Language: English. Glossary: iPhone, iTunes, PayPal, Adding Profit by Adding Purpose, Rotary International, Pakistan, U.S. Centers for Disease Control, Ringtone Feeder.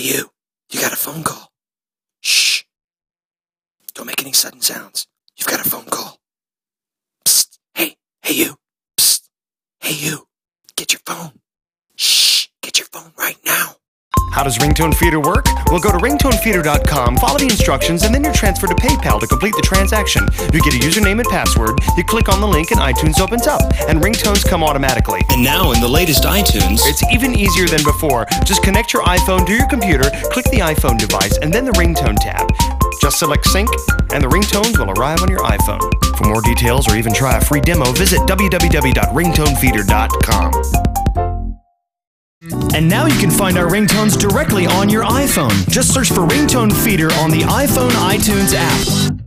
Hey, you. You got a phone call. Shh. Don't make any sudden sounds. You've got a phone call. Psst. Hey. Hey, you. Psst. Hey, you. Get your phone. Shh. Get your phone right now. How does Ringtone Feeder work? Well, go to ringtonefeeder.com, follow the instructions, and then you're transferred to PayPal to complete the transaction. You get a username and password, you click on the link, and iTunes opens up, and ringtones come automatically. And now in the latest iTunes, it's even easier than before. Just connect your iPhone to your computer, click the iPhone device, and then the ringtone tab. Just select sync, and the ringtones will arrive on your iPhone. For more details or even try a free demo, visit www.ringtonefeeder.com. And now you can find our ringtones directly on your iPhone. Just search for Ringtone Feeder on the iPhone iTunes app.